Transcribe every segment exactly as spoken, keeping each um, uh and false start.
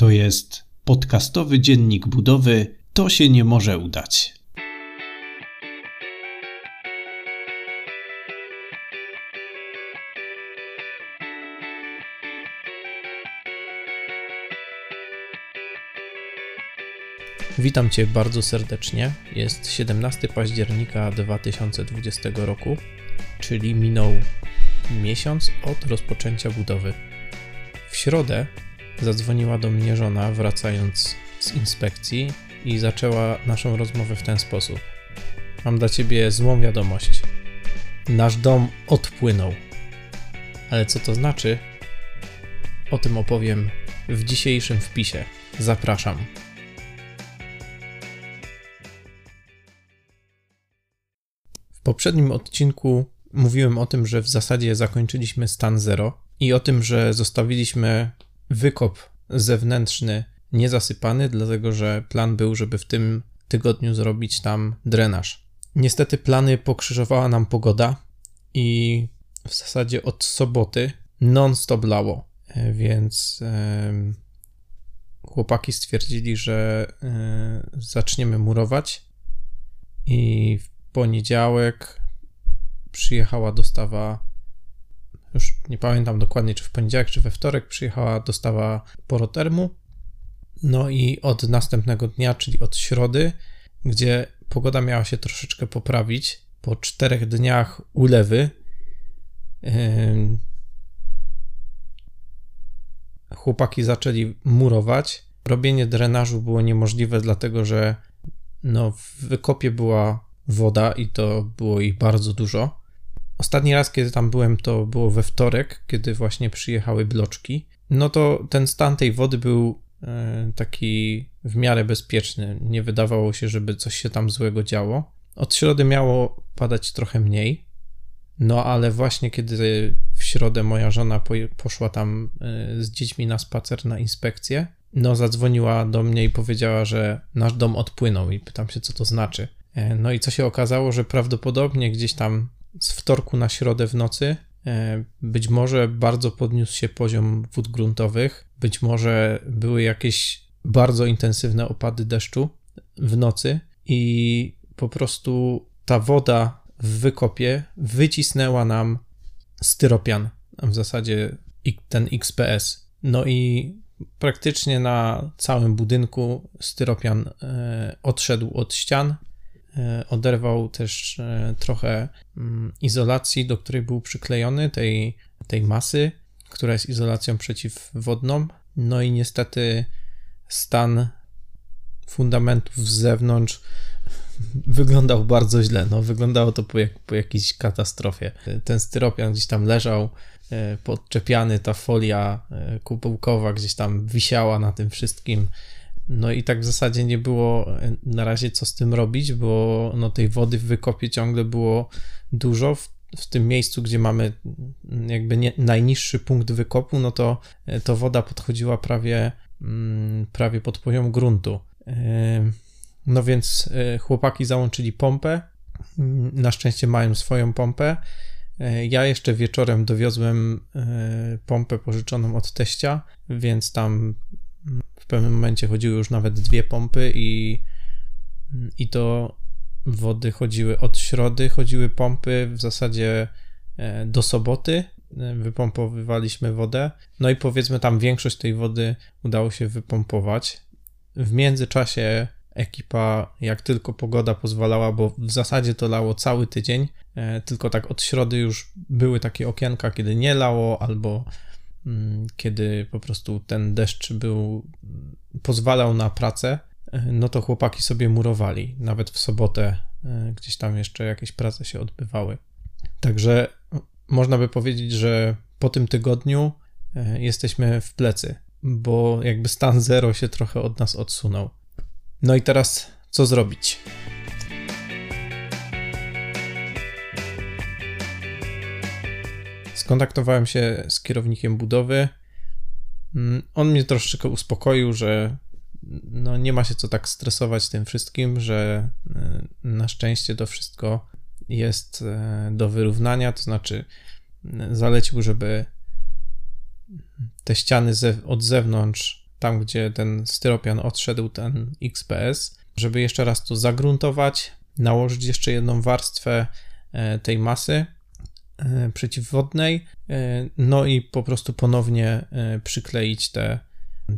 To jest podcastowy dziennik budowy. To się nie może udać. Witam Cię bardzo serdecznie. Jest siedemnastego października dwa tysiące dwudziestego roku, czyli minął miesiąc od rozpoczęcia budowy. W środę zadzwoniła do mnie żona, wracając z inspekcji, i zaczęła naszą rozmowę w ten sposób. Mam dla Ciebie złą wiadomość. Nasz dom odpłynął. Ale co to znaczy? O tym opowiem w dzisiejszym wpisie. Zapraszam. W poprzednim odcinku mówiłem o tym, że w zasadzie zakończyliśmy stan zero i o tym, że zostawiliśmy wykop zewnętrzny niezasypany, dlatego że plan był, żeby w tym tygodniu zrobić tam drenaż. Niestety plany pokrzyżowała nam pogoda i w zasadzie od soboty non-stop lało, więc yy, chłopaki stwierdzili, że yy, zaczniemy murować i w poniedziałek przyjechała dostawa, już nie pamiętam dokładnie, czy w poniedziałek, czy we wtorek przyjechała dostawa porotermu. No i od następnego dnia, czyli od środy, gdzie pogoda miała się troszeczkę poprawić, po czterech dniach ulewy yy, chłopaki zaczęli murować. Robienie drenażu było niemożliwe, dlatego że no, w wykopie była woda i to było ich bardzo dużo. Ostatni raz, kiedy tam byłem, to było we wtorek, kiedy właśnie przyjechały bloczki. No to ten stan tej wody był taki w miarę bezpieczny. Nie wydawało się, żeby coś się tam złego działo. Od środy miało padać trochę mniej. No ale właśnie kiedy w środę moja żona poszła tam z dziećmi na spacer na inspekcję, no zadzwoniła do mnie i powiedziała, że nasz dom odpłynął i pytam się, co to znaczy. No i co się okazało, że prawdopodobnie gdzieś tam z wtorku na środę w nocy być może bardzo podniósł się poziom wód gruntowych, być może były jakieś bardzo intensywne opady deszczu w nocy i po prostu ta woda w wykopie wycisnęła nam styropian, w zasadzie ten X P S. No i praktycznie na całym budynku styropian odszedł od ścian, oderwał też trochę izolacji, do której był przyklejony, tej, tej masy, która jest izolacją przeciwwodną. No i niestety stan fundamentów z zewnątrz wyglądał bardzo źle. No, wyglądało to po, jak, po jakiejś katastrofie. Ten styropian gdzieś tam leżał podczepiany, ta folia kupułkowa gdzieś tam wisiała na tym wszystkim. No i tak w zasadzie nie było na razie co z tym robić, bo no tej wody w wykopie ciągle było dużo. W, w tym miejscu, gdzie mamy jakby nie, najniższy punkt wykopu, no to, to woda podchodziła prawie, prawie pod poziom gruntu. No więc chłopaki załączyli pompę. Na szczęście mają swoją pompę. Ja jeszcze wieczorem dowiozłem pompę pożyczoną od teścia, więc tam w pewnym momencie chodziły już nawet dwie pompy i, i to wody chodziły od środy, chodziły pompy w zasadzie do soboty, wypompowywaliśmy wodę, no i powiedzmy tam większość tej wody udało się wypompować. W międzyczasie ekipa, jak tylko pogoda pozwalała, bo w zasadzie to lało cały tydzień, tylko tak od środy już były takie okienka, kiedy nie lało albo kiedy po prostu ten deszcz był, pozwalał na pracę, no to chłopaki sobie murowali. Nawet w sobotę gdzieś tam jeszcze jakieś prace się odbywały. Także można by powiedzieć, że po tym tygodniu jesteśmy w plecy, bo jakby stan zero się trochę od nas odsunął. No i teraz co zrobić? Skontaktowałem się z kierownikiem budowy. On mnie troszeczkę uspokoił, że no nie ma się co tak stresować tym wszystkim, że na szczęście to wszystko jest do wyrównania, to znaczy zalecił, żeby te ściany od zewnątrz tam gdzie ten styropian odszedł, ten X P S, żeby jeszcze raz to zagruntować, nałożyć jeszcze jedną warstwę tej masy przeciwwodnej, no i po prostu ponownie przykleić te,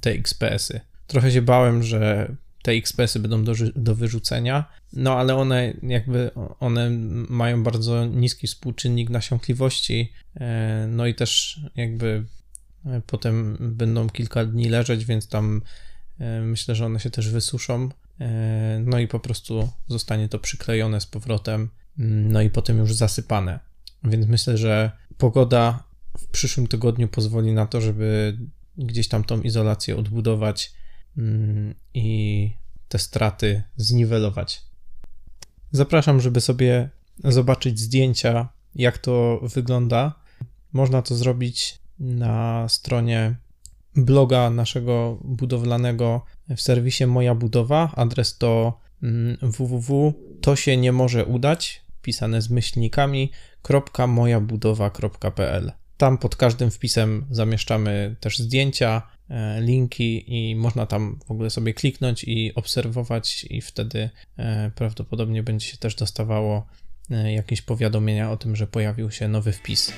te X P S-y. Trochę się bałem, że te X P S-y będą do, do wyrzucenia, no ale one jakby, one mają bardzo niski współczynnik nasiąkliwości, no i też jakby potem będą kilka dni leżeć, więc tam myślę, że one się też wysuszą, no i po prostu zostanie to przyklejone z powrotem, no i potem już zasypane. Więc myślę, że pogoda w przyszłym tygodniu pozwoli na to, żeby gdzieś tam tą izolację odbudować i te straty zniwelować. Zapraszam, żeby sobie zobaczyć zdjęcia, jak to wygląda. Można to zrobić na stronie bloga naszego budowlanego w serwisie Moja Budowa. Adres to w w w kropka to się nie może udać, pisane z myślnikami, kropka moja budowa kropka p l. Tam pod każdym wpisem zamieszczamy też zdjęcia, linki i można tam w ogóle sobie kliknąć i obserwować, i wtedy prawdopodobnie będzie się też dostawało jakieś powiadomienia o tym, że pojawił się nowy wpis.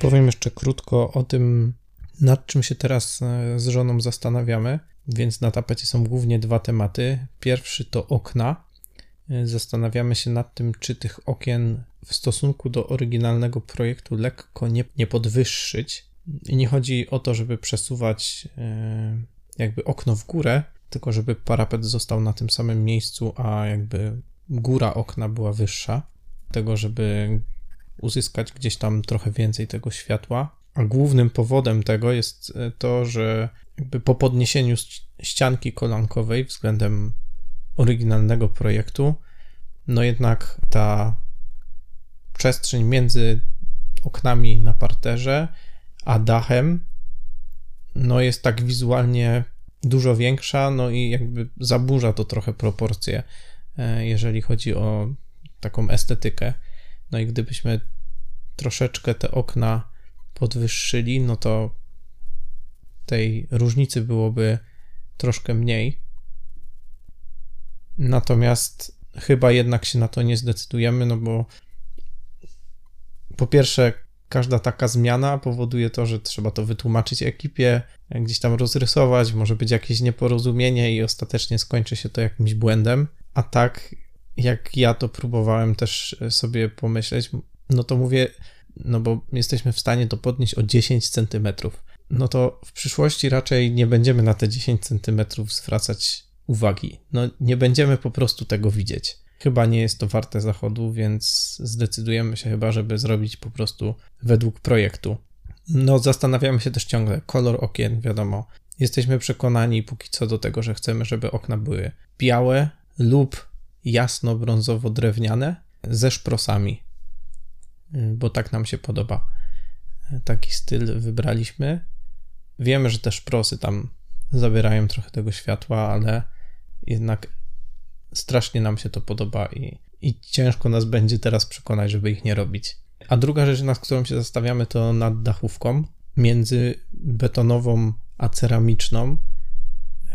Powiem jeszcze krótko o tym, nad czym się teraz z żoną zastanawiamy, więc na tapecie są głównie dwa tematy. Pierwszy to okna. Zastanawiamy się nad tym, czy tych okien w stosunku do oryginalnego projektu lekko nie, nie podwyższyć. I nie chodzi o to, żeby przesuwać jakby okno w górę, tylko żeby parapet został na tym samym miejscu, a jakby góra okna była wyższa. Dlatego, żeby uzyskać gdzieś tam trochę więcej tego światła. A głównym powodem tego jest to, że jakby po podniesieniu ścianki kolankowej względem oryginalnego projektu, no jednak ta przestrzeń między oknami na parterze a dachem, no jest tak wizualnie dużo większa, no i jakby zaburza to trochę proporcje, jeżeli chodzi o taką estetykę. No i gdybyśmy troszeczkę te okna podwyższyli, no to tej różnicy byłoby troszkę mniej. Natomiast chyba jednak się na to nie zdecydujemy, no bo po pierwsze każda taka zmiana powoduje to, że trzeba to wytłumaczyć ekipie, gdzieś tam rozrysować, może być jakieś nieporozumienie i ostatecznie skończy się to jakimś błędem. A tak jak ja to próbowałem też sobie pomyśleć, no to mówię, no bo jesteśmy w stanie to podnieść o dziesięć centymetrów. No to w przyszłości raczej nie będziemy na te dziesięć centymetrów zwracać uwagi. No nie będziemy po prostu tego widzieć. Chyba nie jest to warte zachodu, więc zdecydujemy się chyba, żeby zrobić po prostu według projektu. No zastanawiamy się też ciągle. Kolor okien, wiadomo. Jesteśmy przekonani póki co do tego, że chcemy, żeby okna były białe lub jasno-brązowo-drewniane ze szprosami, bo tak nam się podoba. Taki styl wybraliśmy. Wiemy, że te szprosy tam zabierają trochę tego światła, ale jednak strasznie nam się to podoba i, i ciężko nas będzie teraz przekonać, żeby ich nie robić. A druga rzecz, nad którą się zastanawiamy, to nad dachówką. Między betonową a ceramiczną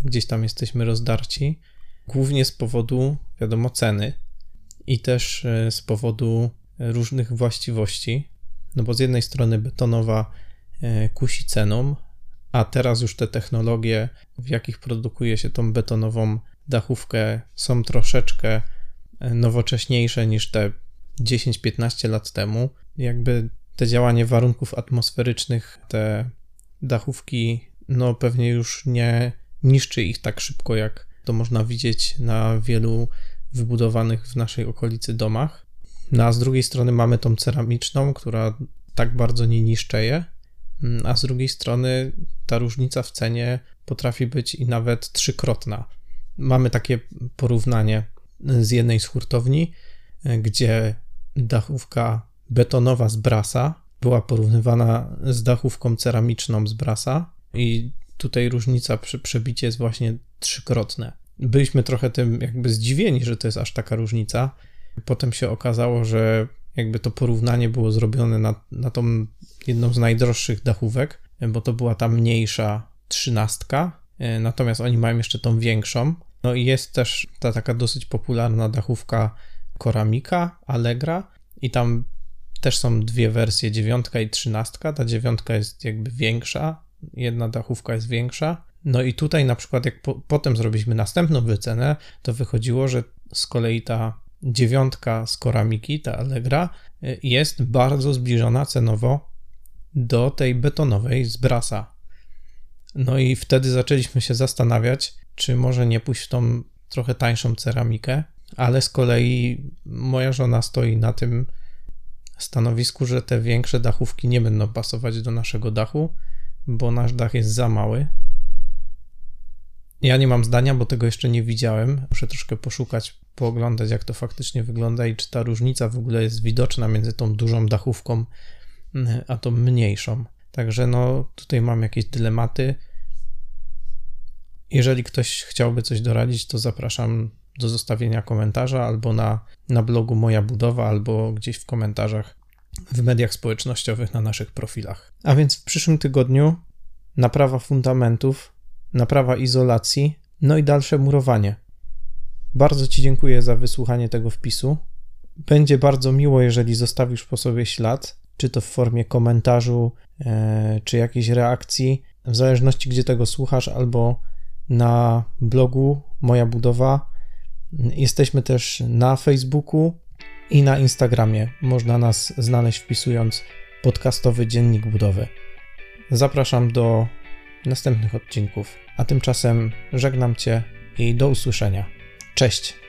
gdzieś tam jesteśmy rozdarci. Głównie z powodu, wiadomo, ceny i też z powodu różnych właściwości. No bo z jednej strony betonowa kusi ceną, a teraz już te technologie, w jakich produkuje się tą betonową dachówkę, są troszeczkę nowocześniejsze niż te dziesięć-piętnaście lat temu. Jakby te działanie warunków atmosferycznych, te dachówki, no pewnie już nie niszczy ich tak szybko, jak to można widzieć na wielu wybudowanych w naszej okolicy domach. No a z drugiej strony mamy tą ceramiczną, która tak bardzo nie niszczeje, a z drugiej strony ta różnica w cenie potrafi być i nawet trzykrotna. Mamy takie porównanie z jednej z hurtowni, gdzie dachówka betonowa z Brasa była porównywana z dachówką ceramiczną z Brasa i tutaj różnica przy przebicie jest właśnie trzykrotne. Byliśmy trochę tym jakby zdziwieni, że to jest aż taka różnica. Potem się okazało, że jakby to porównanie było zrobione na, na tą jedną z najdroższych dachówek, bo to była ta mniejsza trzynastka, natomiast oni mają jeszcze tą większą. No i jest też ta taka dosyć popularna dachówka Koramika Allegra i tam też są dwie wersje, dziewiątka i trzynastka. Ta dziewiątka jest jakby większa, jedna dachówka jest większa. No i tutaj na przykład jak po, potem zrobiliśmy następną wycenę, to wychodziło, że z kolei ta dziewiątka z Koramiki, ta Allegra, jest bardzo zbliżona cenowo do tej betonowej z Brasa. No i wtedy zaczęliśmy się zastanawiać, czy może nie pójść w tą trochę tańszą ceramikę, ale z kolei moja żona stoi na tym stanowisku, że te większe dachówki nie będą pasować do naszego dachu, bo nasz dach jest za mały. Ja nie mam zdania, bo tego jeszcze nie widziałem. Muszę troszkę poszukać, pooglądać, jak to faktycznie wygląda i czy ta różnica w ogóle jest widoczna między tą dużą dachówką a tą mniejszą. Także no tutaj mam jakieś dylematy. Jeżeli ktoś chciałby coś doradzić, to zapraszam do zostawienia komentarza albo na, na blogu Moja Budowa, albo gdzieś w komentarzach w mediach społecznościowych na naszych profilach. A więc w przyszłym tygodniu naprawa fundamentów, naprawa izolacji, no i dalsze murowanie. Bardzo Ci dziękuję za wysłuchanie tego wpisu. Będzie bardzo miło, jeżeli zostawisz po sobie ślad, czy to w formie komentarzu, e, czy jakiejś reakcji, w zależności gdzie tego słuchasz, albo na blogu Moja Budowa. Jesteśmy też na Facebooku i na Instagramie. Można nas znaleźć wpisując podcastowy dziennik budowy. Zapraszam do następnych odcinków, a tymczasem żegnam Cię i do usłyszenia. Cześć!